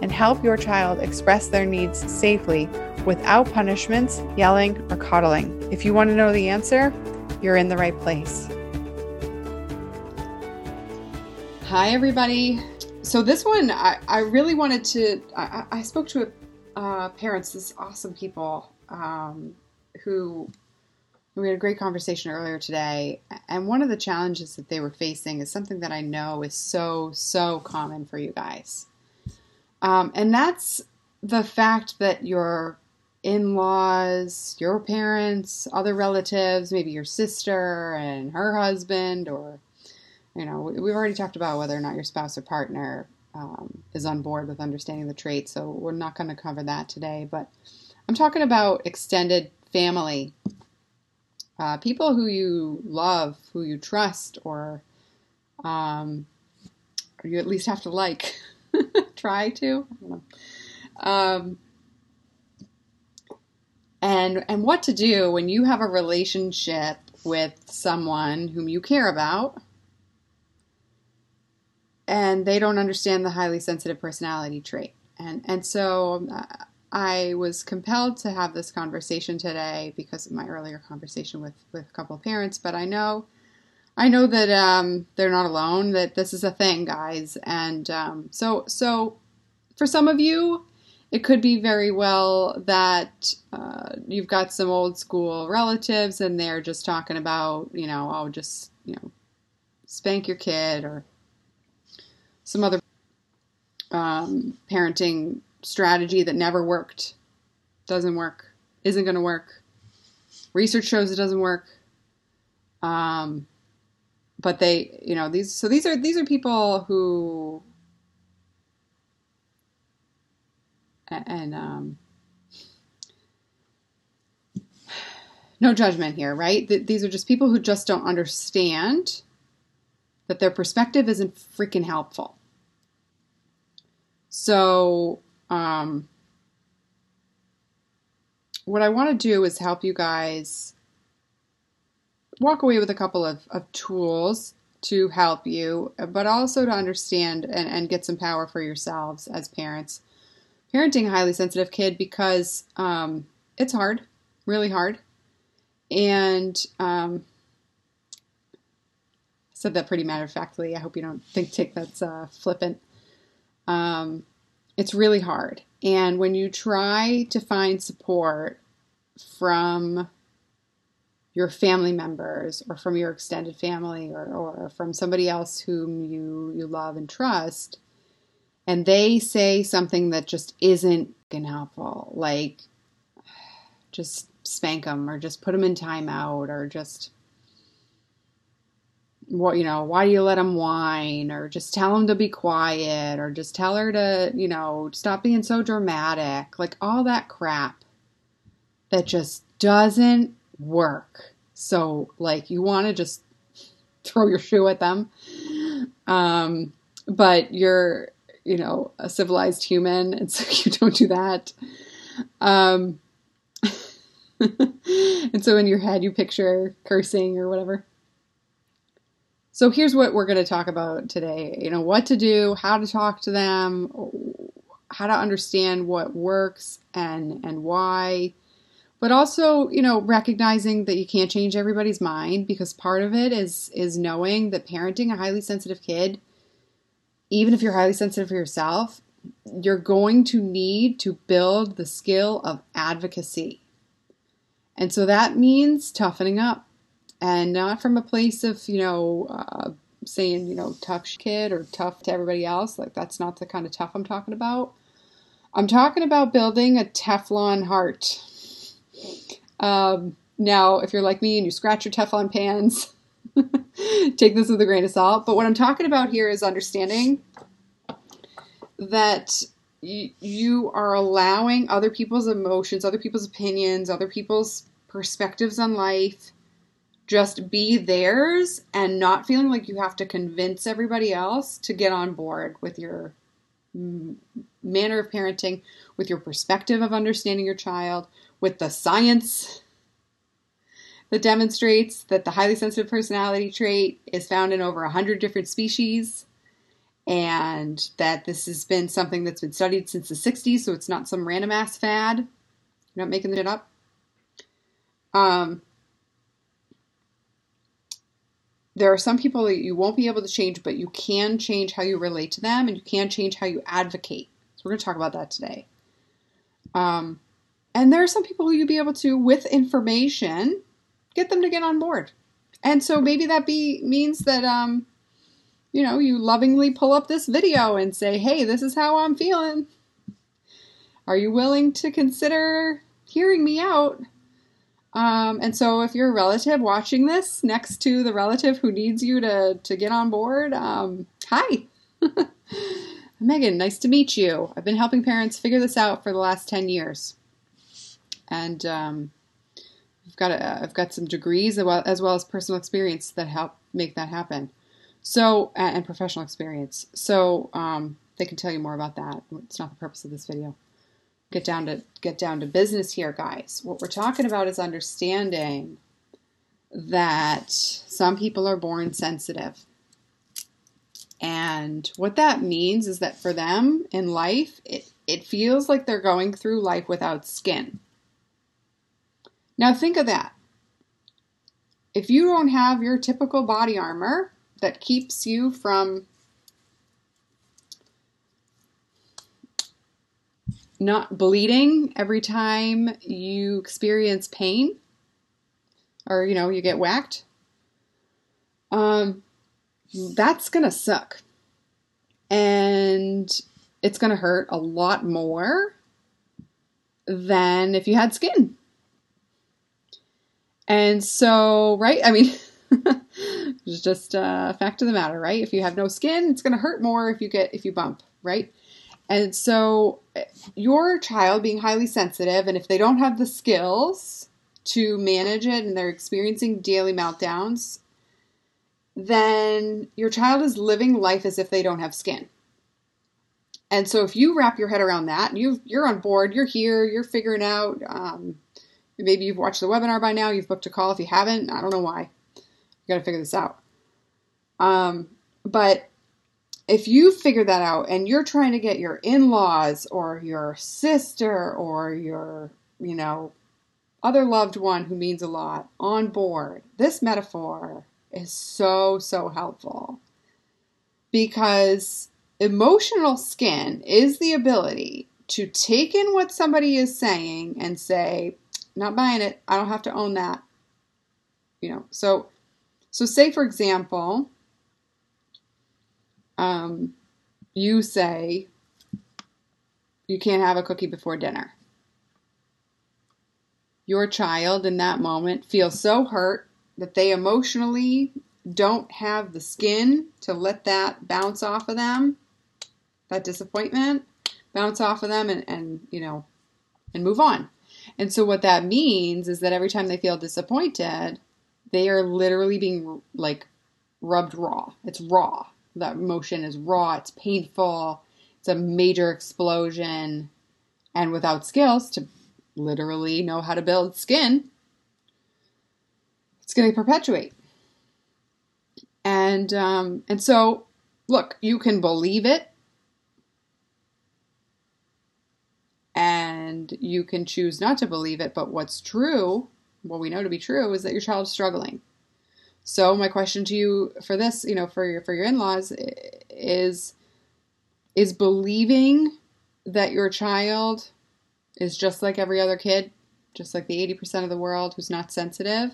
and help your child express their needs safely without punishments, yelling, or coddling? If you want to know the answer, you're in the right place. Hi, everybody. So this one, I really wanted to, I spoke to parents, these awesome people who... We had a great conversation earlier today, and one of the challenges that they were facing is something that I know is so common for you guys. And that's the fact that your in-laws, your parents, other relatives, maybe your sister and her husband, or, you know, we've already talked about whether or not your spouse or partner is on board with understanding the traits, so we're not going to cover that today, but I'm talking about extended family. People who you love, who you trust, or you at least have to like, try to, I don't know. And what to do when you have a relationship with someone whom you care about, and they don't understand the highly sensitive personality trait, and so I was compelled to have this conversation today because of my earlier conversation with a couple of parents, but I know that they're not alone, that this is a thing, guys. And so for some of you, it could be very well that you've got some old school relatives and they're just talking about, you know, I'll just, you know, spank your kid or some other parenting strategy that never worked, doesn't work, isn't going to work. Research shows it doesn't work. But they, you know, these are people who, and no judgment here, right? These are just people who just don't understand that their perspective isn't freaking helpful. So, what I want to do is help you guys walk away with a couple of tools to help you, but also to understand and get some power for yourselves as parents, parenting a highly sensitive kid, because it's hard, really hard. And I said that pretty matter-of-factly. I hope you don't think that's flippant. It's really hard. And when you try to find support from your family members or from your extended family or from somebody else whom you love and trust, and they say something that just isn't helpful, like just spank them or just put them in timeout or just, what, you know, why do you let them whine, or just tell them to be quiet, or just tell her to, you know, stop being so dramatic, like all that crap that just doesn't work. So like you want to just throw your shoe at them. But you're, you know, a civilized human, and so you don't do that. And so in your head you picture cursing or whatever. So here's what we're going to talk about today. You know, what to do, how to talk to them, how to understand what works and why. But also, you know, recognizing that you can't change everybody's mind, because part of it is knowing that parenting a highly sensitive kid, even if you're highly sensitive for yourself, you're going to need to build the skill of advocacy. And so that means toughening up. And not from a place of, you know, saying, you know, tough kid or tough to everybody else. Like, that's not the kind of tough I'm talking about. I'm talking about building a Teflon heart. Now, if you're like me and you scratch your Teflon pans, take this with a grain of salt. But what I'm talking about here is understanding that you are allowing other people's emotions, other people's opinions, other people's perspectives on life just be theirs, and not feeling like you have to convince everybody else to get on board with your manner of parenting, with your perspective of understanding your child, with the science that demonstrates that the highly sensitive personality trait is found in over 100 different species, and that this has been something that's been studied since the 60s, so it's not some random ass fad. You're not making it up. There are some people that you won't be able to change, but you can change how you relate to them, and you can change how you advocate. So we're going to talk about that today. And there are some people who you'll be able to, with information, get them to get on board. And so maybe that means that, you know, you lovingly pull up this video and say, hey, this is how I'm feeling. Are you willing to consider hearing me out? And so if you're a relative watching this next to the relative who needs you to get on board, hi, Megan, nice to meet you. I've been helping parents figure this out for the last 10 years. And, I've got some degrees as well as personal experience that help make that happen. So, and professional experience. So, they can tell you more about that. It's not the purpose of this video. Get down to business here, guys. What we're talking about is understanding that some people are born sensitive. And what that means is that for them in life, it feels like they're going through life without skin. Now think of that. If you don't have your typical body armor that keeps you from not bleeding every time you experience pain, or, you know, you get whacked, that's going to suck. And it's going to hurt a lot more than if you had skin. And so, right, I mean, it's just a fact of the matter, right? If you have no skin, it's going to hurt more if you bump, right? And so your child being highly sensitive, and if they don't have the skills to manage it and they're experiencing daily meltdowns, then your child is living life as if they don't have skin. And so if you wrap your head around that, you're on board, you're here, you're figuring out, maybe you've watched the webinar by now, you've booked a call if you haven't, I don't know why. You got to figure this out. But if you figure that out and you're trying to get your in-laws or your sister or your, you know, other loved one who means a lot on board, this metaphor is so, so helpful, because emotional skin is the ability to take in what somebody is saying and say, not buying it, I don't have to own that, you know. So say, for example, you say you can't have a cookie before dinner. Your child in that moment feels so hurt that they emotionally don't have the skin to let that bounce off of them, that disappointment bounce off of them and you know, and move on. And so what that means is that every time they feel disappointed, they are literally being like rubbed raw. It's raw. That emotion is raw. It's painful. It's a major explosion. And without skills to literally know how to build skin, it's going to perpetuate. And so, look, you can believe it. And you can choose not to believe it, but what's true, what we know to be true, is that your child's struggling. So my question to you for this, you know, for your in-laws is believing that your child is just like every other kid, just like the 80% of the world who's not sensitive,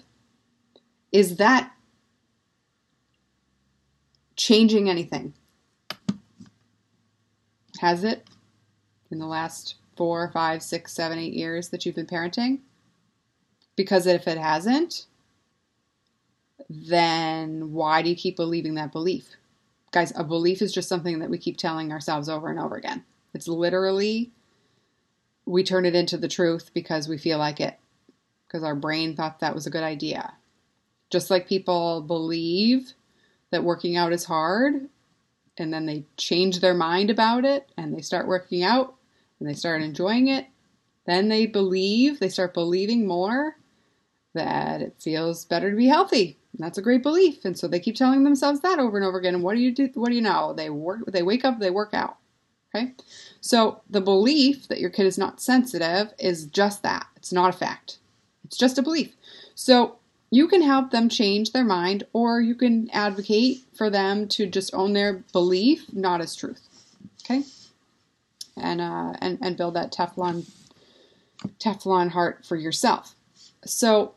is that changing anything? Has it in the last 4, 5, 6, 7, 8 years that you've been parenting? Because if it hasn't, then why do you keep believing that belief? Guys, a belief is just something that we keep telling ourselves over and over again. It's literally, we turn it into the truth because we feel like it, because our brain thought that was a good idea. Just like people believe that working out is hard, and then they change their mind about it, and they start working out, and they start enjoying it. Then they start believing more that it feels better to be healthy. And that's a great belief. And so they keep telling themselves that over and over again. And what do you do? What do you know? They wake up, they work out. Okay. So the belief that your kid is not sensitive is just that. It's not a fact. It's just a belief. So you can help them change their mind, or you can advocate for them to just own their belief, not as truth. Okay. And build that Teflon heart for yourself. So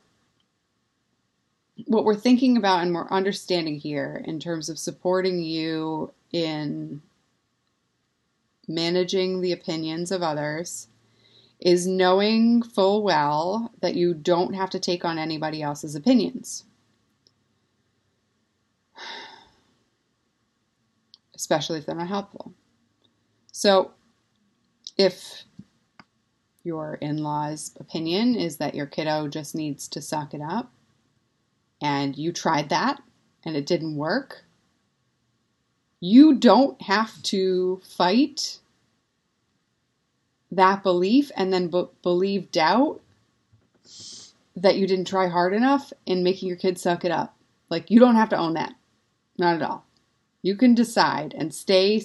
what we're thinking about and we're understanding here in terms of supporting you in managing the opinions of others is knowing full well that you don't have to take on anybody else's opinions, especially if they're not helpful. So if your in-laws' opinion is that your kiddo just needs to suck it up, and you tried that and it didn't work, you don't have to fight that belief and then believe doubt that you didn't try hard enough in making your kid suck it up. Like, you don't have to own that. Not at all. You can decide and stay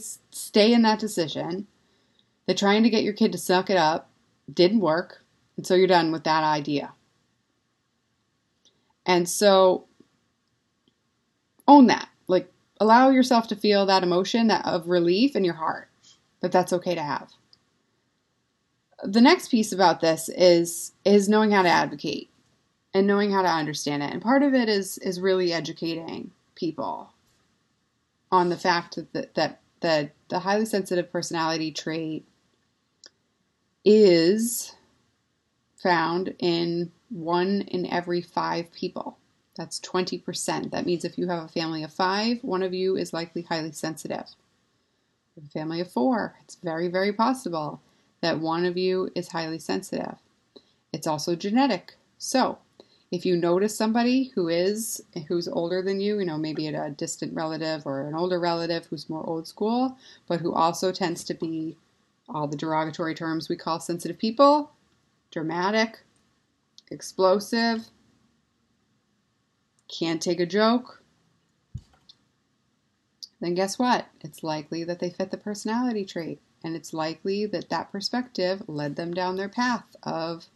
in that decision that trying to get your kid to suck it up didn't work, and so you're done with that idea. And so own that. Like, allow yourself to feel that emotion of relief in your heart, that that's okay to have. The next piece about this is knowing how to advocate and knowing how to understand it. And part of it is really educating people on the fact that the highly sensitive personality trait is found in 1 in every 5 people. That's 20%. That means if you have a family of 5, one of you is likely highly sensitive. If you have a family of 4, it's very, very possible that one of you is highly sensitive. It's also genetic. So if you notice somebody who's older than you, maybe a distant relative or an older relative who's more old school, but who also tends to be all the derogatory terms we call sensitive people: dramatic, explosive, can't take a joke, then guess what? It's likely that they fit the personality trait, and it's likely that that perspective led them down their path of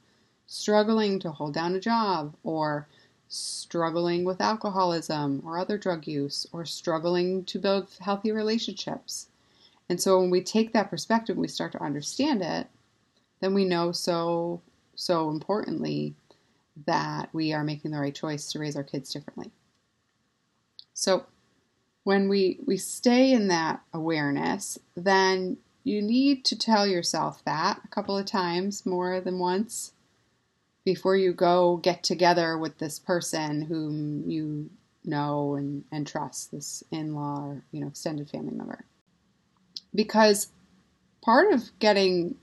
struggling to hold down a job, or struggling with alcoholism or other drug use, or struggling to build healthy relationships. And so when we take that perspective and we start to understand it, then we know so importantly that we are making the right choice to raise our kids differently. So when we stay in that awareness, then you need to tell yourself that a couple of times, more than once, before you go get together with this person whom you know and trust, this in-law or extended family member. Because part of getting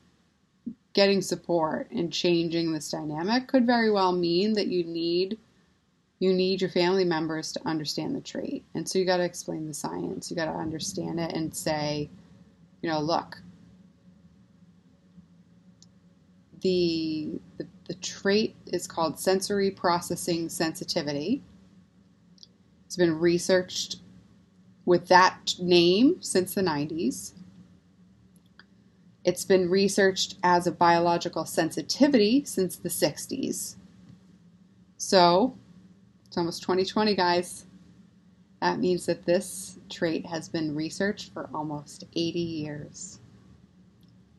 support and changing this dynamic could very well mean that you need your family members to understand the trait. And so you got to explain the science. You got to understand it and say, look, the trait is called sensory processing sensitivity. It's been researched with that name since the 90s. It's been researched as a biological sensitivity since the 60s. So it's almost 2020, guys. That means that this trait has been researched for almost 80 years.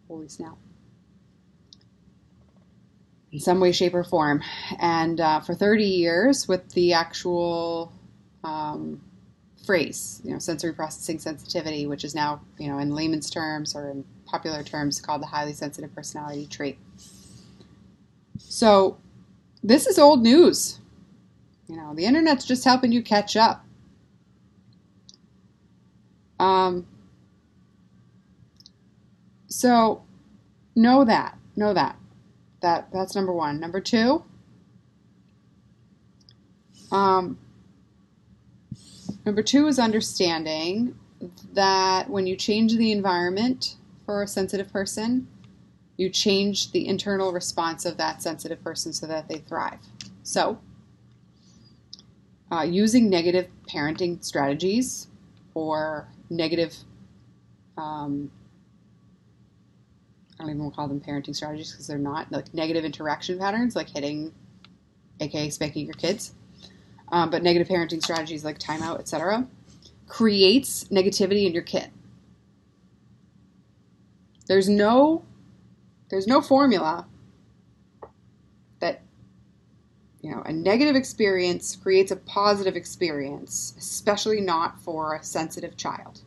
Holy snap. In some way, shape, or form. And for 30 years with the actual phrase, sensory processing sensitivity, which is now, in layman's terms or in popular terms, called the highly sensitive personality trait. So this is old news. The internet's just helping you catch up. So know that. That's number one. Number two, is understanding that when you change the environment for a sensitive person, you change the internal response of that sensitive person so that they thrive. So using negative parenting strategies or negative, I don't even want to call them parenting strategies because they're not, like negative interaction patterns like hitting, aka spanking your kids, but negative parenting strategies like timeout, etc., creates negativity in your kid. There's no formula that, you know, a negative experience creates a positive experience, especially not for a sensitive child.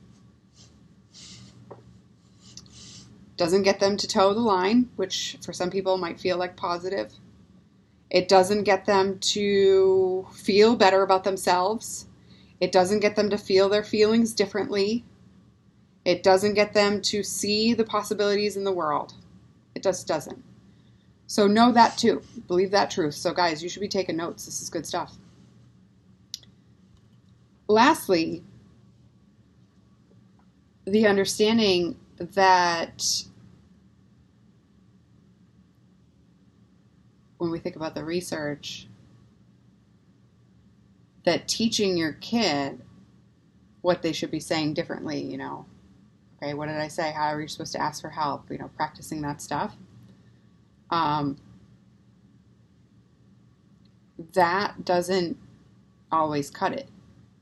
Doesn't get them to toe the line, which for some people might feel like positive. It doesn't get them to feel better about themselves. It doesn't get them to feel their feelings differently. It doesn't get them to see the possibilities in the world. It just doesn't. So know that too. Believe that truth. So guys, you should be taking notes. This is good stuff. Lastly, the understanding that when we think about the research, that teaching your kid what they should be saying differently, you know, okay, what did I say? How are you supposed to ask for help? You know, practicing that stuff. That doesn't always cut it,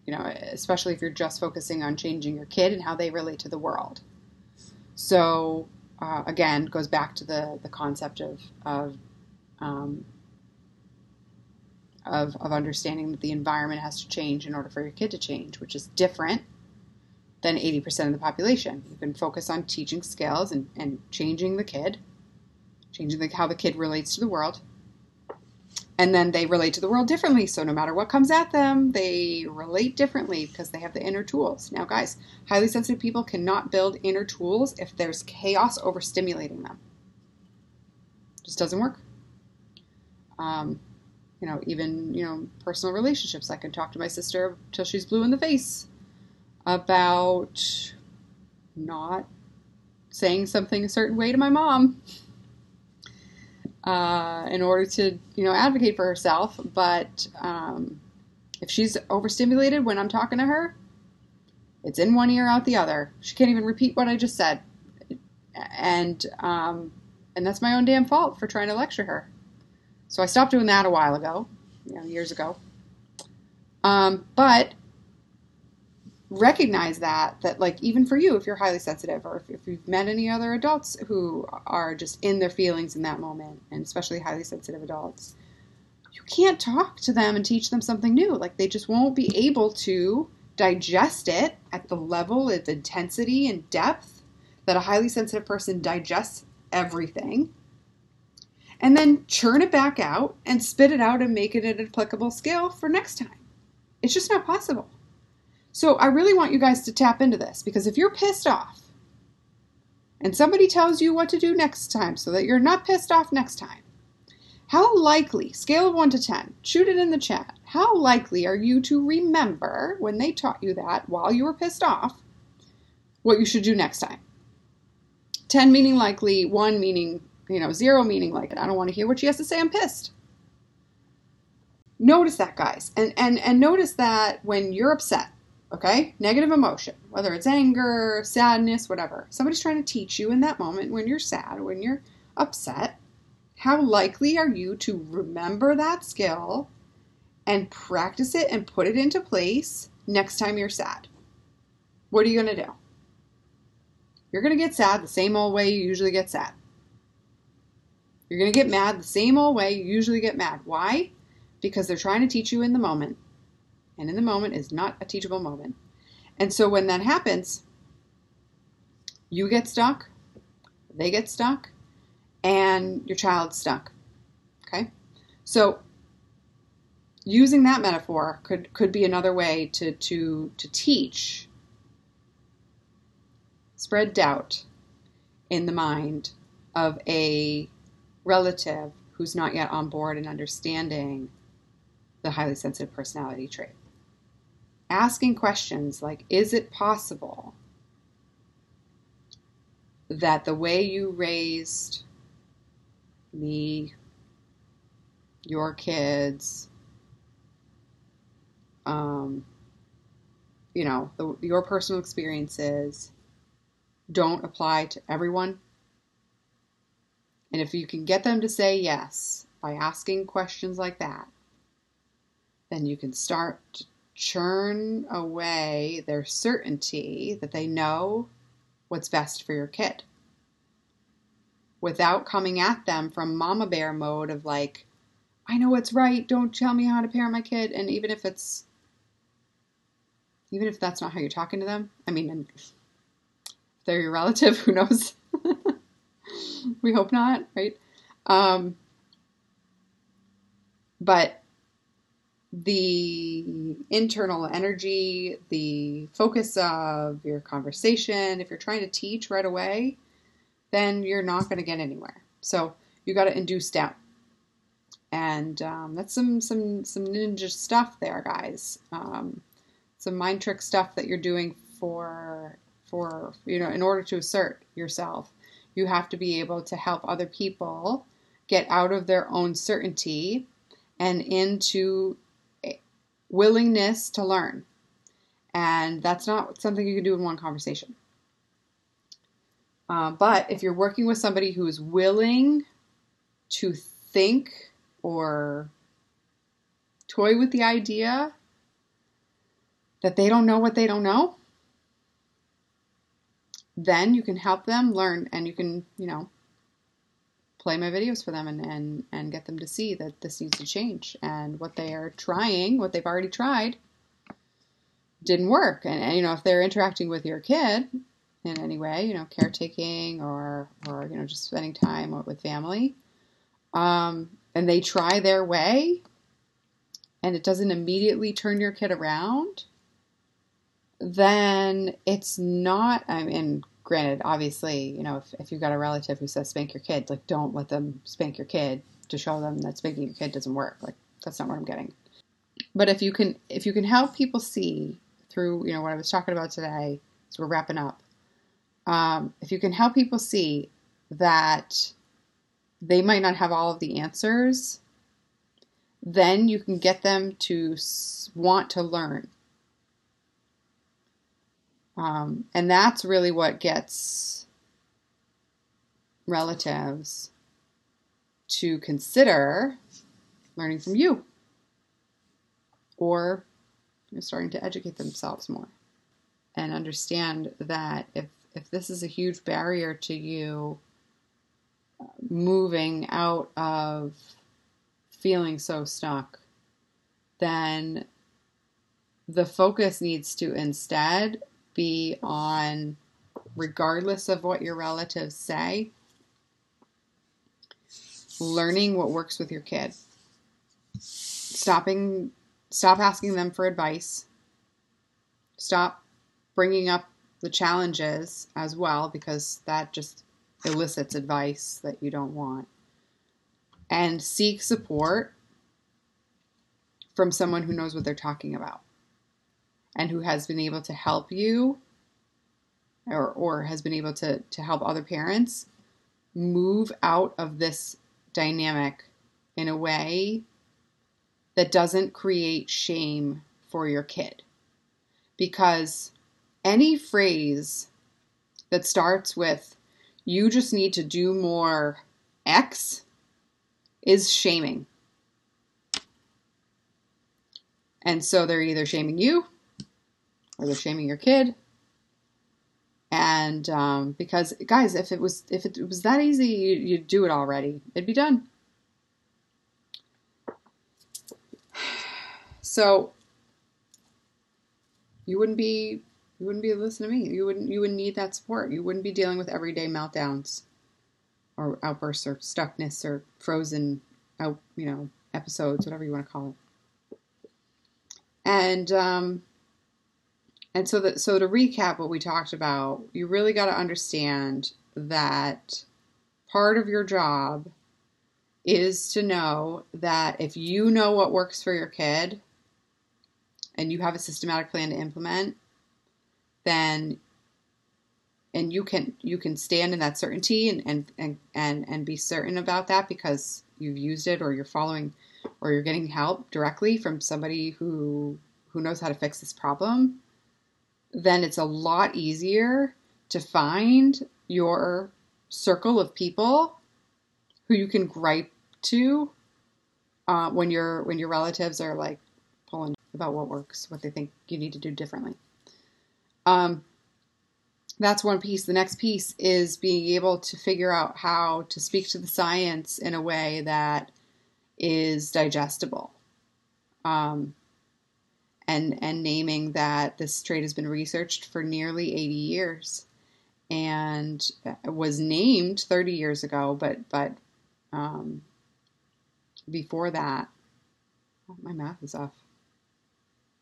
you know, especially if you're just focusing on changing your kid and how they relate to the world. So, again, goes back to the concept of understanding that the environment has to change in order for your kid to change, which is different than 80% of the population. You can focus on teaching skills and changing the kid, how the kid relates to the world. And then they relate to the world differently, so no matter what comes at them, they relate differently because they have the inner tools. Now, guys, highly sensitive people cannot build inner tools if there's chaos overstimulating them. It just doesn't work. You know, even, you know, personal relationships. I can talk to my sister till she's blue in the face about not saying something a certain way to my mom in order to, you know, advocate for herself. But if she's overstimulated when I'm talking to her, it's in one ear, out the other. She can't even repeat what I just said. And that's my own damn fault for trying to lecture her. So I stopped doing that a while ago, you know, years ago. But recognize that like even for you, if you're highly sensitive or if you've met any other adults who are just in their feelings in that moment, and especially highly sensitive adults, you can't talk to them and teach them something new. Like they just won't be able to digest it at the level of intensity and depth that a highly sensitive person digests everything and then churn it back out and spit it out and make it an applicable skill for next time. It's just not possible. So I really want you guys to tap into this, because if you're pissed off and somebody tells you what to do next time so that you're not pissed off next time, how likely, scale of 1 to 10, shoot it in the chat, how likely are you to remember when they taught you that while you were pissed off what you should do next time? 10 meaning likely, 1 meaning, you know, 0 meaning like, I don't want to hear what she has to say, I'm pissed. Notice that, guys, and notice that when you're upset. Okay, negative emotion, whether it's anger, sadness, whatever. Somebody's trying to teach you in that moment when you're sad, when you're upset, how likely are you to remember that skill and practice it and put it into place next time you're sad? What are you going to do? You're going to get sad the same old way you usually get sad. You're going to get mad the same old way you usually get mad. Why? Because they're trying to teach you in the moment. And in the moment is not a teachable moment. And so when that happens, you get stuck, they get stuck, and your child's stuck. Okay? So using that metaphor could be another way to teach spread doubt in the mind of a relative who's not yet on board and understanding the highly sensitive personality trait. Asking questions like, is it possible that the way you raised me, your kids, your personal experiences don't apply to everyone? And if you can get them to say yes by asking questions like that, then you can start to churn away their certainty that they know what's best for your kid without coming at them from mama bear mode of like, I know what's right, don't tell me how to parent my kid. And even if that's not how you're talking to them, I mean, and if they're your relative, who knows? We hope not, right? But the internal energy, the focus of your conversation, if you're trying to teach right away, then you're not going to get anywhere. So you got to induce doubt. And that's some ninja stuff there, guys. Some mind trick stuff that you're doing for in order to assert yourself. You have to be able to help other people get out of their own certainty and into a willingness to learn. And that's not something you can do in one conversation. But if you're working with somebody who is willing to think or toy with the idea that they don't know what they don't know, then you can help them learn, and you can, play my videos for them and get them to see that this needs to change, and what they've already tried didn't work. And if they're interacting with your kid in any way, caretaking or just spending time with family, and they try their way and it doesn't immediately turn your kid around, then it's not, granted, obviously, if you've got a relative who says spank your kid, like, don't let them spank your kid to show them that spanking your kid doesn't work. Like, that's not what I'm getting. But if you can help people see through, what I was talking about today, so we're wrapping up, if you can help people see that they might not have all of the answers, then you can get them to want to learn. And that's really what gets relatives to consider learning from you or starting to educate themselves more and understand that if this is a huge barrier to you moving out of feeling so stuck, then the focus needs to instead be on, regardless of what your relatives say, learning what works with your kid. Stop asking them for advice. Stop bringing up the challenges as well, because that just elicits advice that you don't want. And seek support from someone who knows what they're talking about and who has been able to help you or has been able to help other parents move out of this dynamic in a way that doesn't create shame for your kid. Because any phrase that starts with, you just need to do more X, is shaming. And so they're either shaming you, or they're shaming your kid. And because, guys, if it was that easy, you'd do it already. It'd be done. So you wouldn't be listening to me. You wouldn't need that support. You wouldn't be dealing with everyday meltdowns or outbursts or stuckness or frozen out, episodes, whatever you want to call it. And And so to recap what we talked about, you really got to understand that part of your job is to know that if you know what works for your kid and you have a systematic plan to implement, then and you can stand in that certainty and be certain about that because you've used it or you're following or you're getting help directly from somebody who knows how to fix this problem, then it's a lot easier to find your circle of people who you can gripe to when your relatives are like pulling about what works, what they think you need to do differently. That's one piece. The next piece is being able to figure out how to speak to the science in a way that is digestible. And naming that this trait has been researched for nearly 80 years and was named 30 years ago, but before that, oh, my math is off.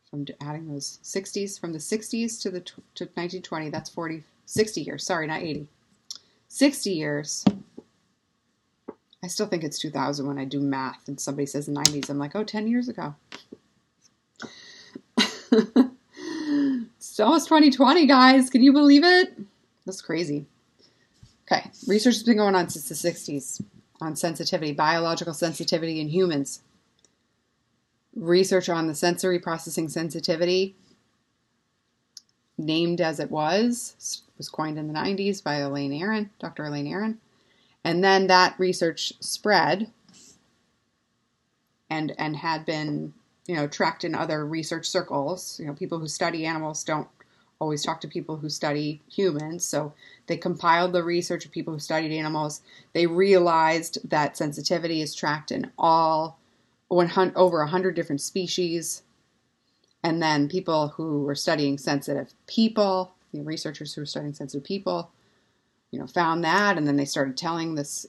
From adding those 60s, from the 60s to 1920, that's 60 years. Sorry, not 80. 60 years. I still think it's 2000 when I do math and somebody says the 90s. I'm like, oh, 10 years ago. It's almost 2020, guys. Can you believe it? That's crazy. Okay, research has been going on since the 60s on sensitivity, biological sensitivity in humans. Research on the sensory processing sensitivity, named as it was coined in the 90s by Elaine Aaron, Dr. Elaine Aaron. And then that research spread and had been, tracked in other research circles. People who study animals don't always talk to people who study humans. So they compiled the research of people who studied animals. They realized that sensitivity is tracked in all over 100 different species, and then people who were studying sensitive people, researchers who were studying sensitive people, found that, and then they started telling this,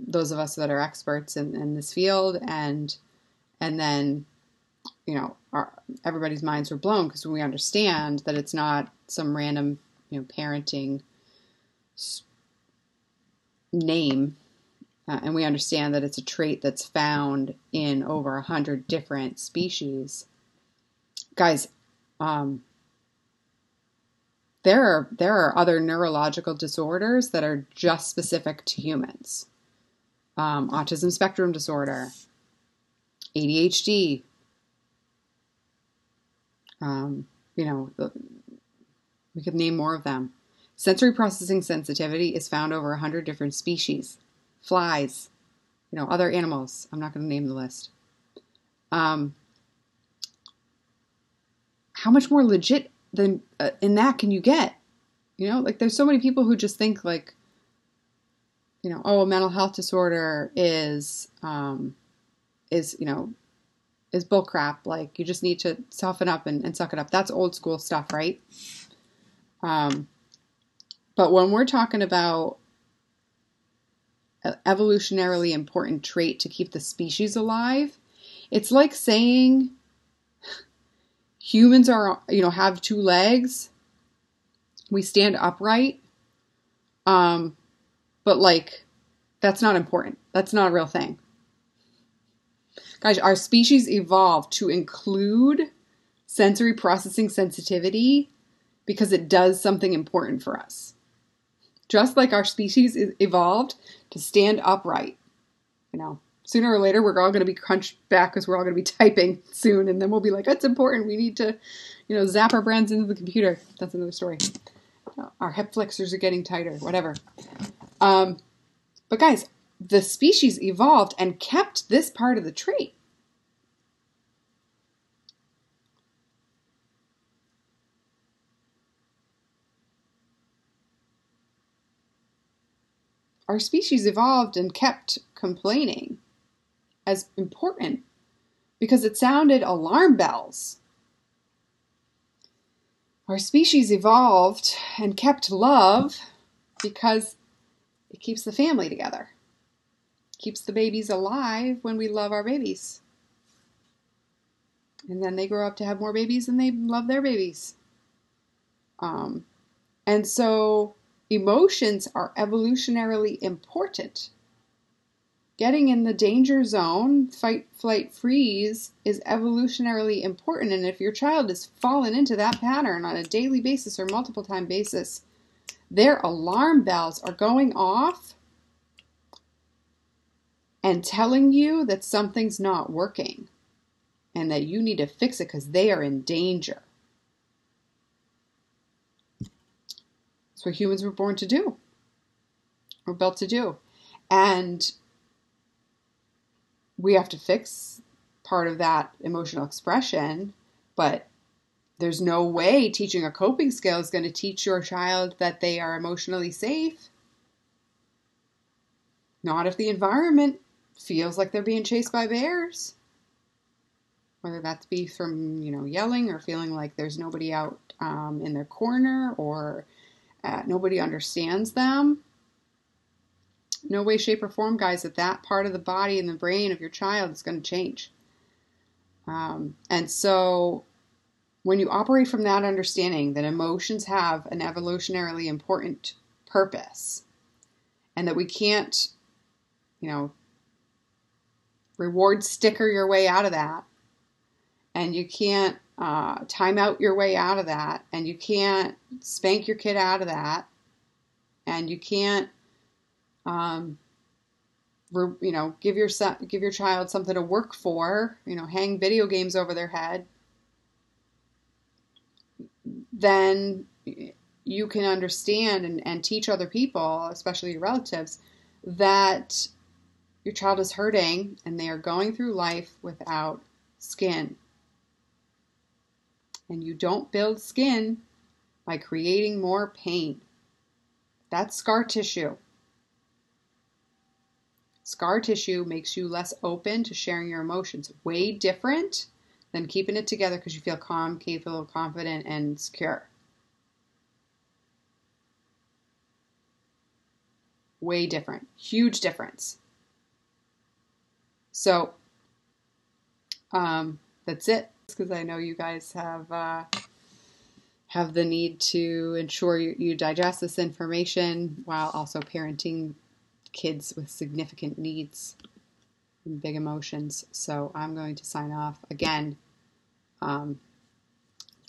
those of us that are experts in this field, and then, everybody's minds were blown because we understand that it's not some random, parenting name. And we understand that it's a trait that's found in over 100 different species. Guys, there are other neurological disorders that are just specific to humans. Autism spectrum disorder, ADHD, we could name more of them. Sensory processing sensitivity is found over 100 different species. Flies, other animals. I'm not going to name the list. How much more legit than in that can you get? There's so many people who just think a mental health disorder is bull crap. Like you just need to soften up and suck it up. That's old school stuff, right? But when we're talking about an evolutionarily important trait to keep the species alive, it's like saying humans are, have two legs. We stand upright. But that's not important. That's not a real thing. Guys, our species evolved to include sensory processing sensitivity because it does something important for us. Just like our species evolved to stand upright. Sooner or later, we're all going to be crunched back because we're all going to be typing soon. And then we'll be like, that's important. We need to, zap our brains into the computer. That's another story. Our hip flexors are getting tighter, whatever. But guys, the species evolved and kept this part of the trait. Our species evolved and kept complaining as important because it sounded alarm bells. Our species evolved and kept love because it keeps the family together, keeps the babies alive when we love our babies. And then they grow up to have more babies and they love their babies. And so emotions are evolutionarily important. Getting in the danger zone, fight, flight, freeze, is evolutionarily important. And if your child is fallen into that pattern on a daily basis or multiple time basis, their alarm bells are going off and telling you that something's not working and that you need to fix it because they are in danger. That's what humans were born to do, or built to do. And we have to fix part of that emotional expression, but there's no way teaching a coping skill is going to teach your child that they are emotionally safe. Not if the environment feels like they're being chased by bears, whether that be from, yelling or feeling like there's nobody out in their corner, or nobody understands them. No way, shape, or form, guys, that part of the body and the brain of your child is going to change. And so when you operate from that understanding that emotions have an evolutionarily important purpose and that we can't, reward sticker your way out of that, and you can't time out your way out of that, and you can't spank your kid out of that, and you can't give your child something to work for, hang video games over their head, then you can understand and teach other people, especially your relatives, that your child is hurting and they are going through life without skin. And you don't build skin by creating more pain. That's scar tissue. Scar tissue makes you less open to sharing your emotions. Way different than keeping it together because you feel calm, capable, confident, and secure. Way different. Huge difference. So, that's it. Because I know you guys have the need to ensure you digest this information while also parenting kids with significant needs and big emotions. So I'm going to sign off again. Let's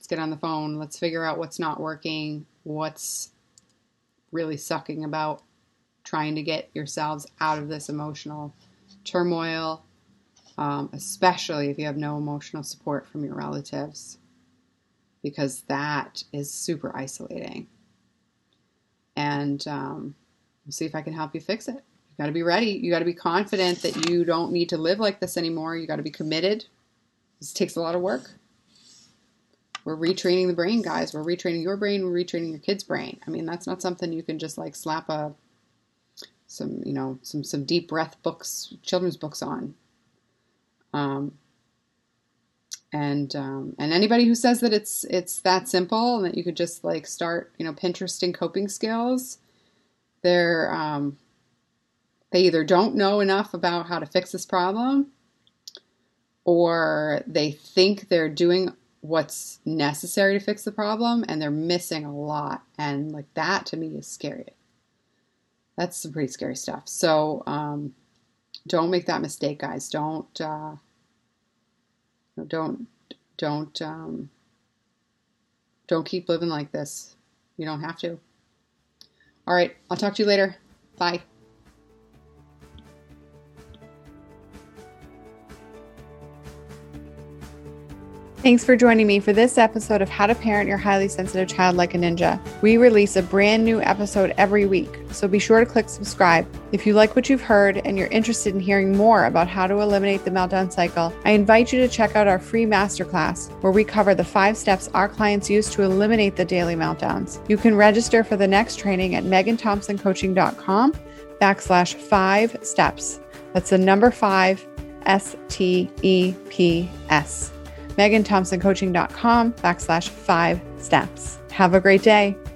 get on the phone. Let's figure out what's not working, what's really sucking about trying to get yourselves out of this emotional turmoil, especially if you have no emotional support from your relatives, because that is super isolating. And we'll see if I can help you fix it. You got to be ready. You got to be confident that you don't need to live like this anymore. You got to be committed. This takes a lot of work. We're retraining the brain, guys. We're retraining your brain. We're retraining your kid's brain. I mean, that's not something you can just slap some deep breath books, children's books on. And anybody who says that it's that simple and that you could just start, Pinteresting coping skills, they either don't know enough about how to fix this problem, or they think they're doing what's necessary to fix the problem and they're missing a lot. And that to me is scary. That's some pretty scary stuff. So, don't make that mistake, guys. Don't keep living like this. You don't have to. All right, I'll talk to you later. Bye. Thanks for joining me for this episode of How to Parent Your Highly Sensitive Child Like a Ninja. We release a brand new episode every week, so be sure to click subscribe. If you like what you've heard and you're interested in hearing more about how to eliminate the meltdown cycle, I invite you to check out our free masterclass where we cover the 5 steps our clients use to eliminate the daily meltdowns. You can register for the next training at meganthompsoncoaching.com/5steps. That's the number 5, STEPS. meganthompsoncoaching.com/5steps. Have a great day.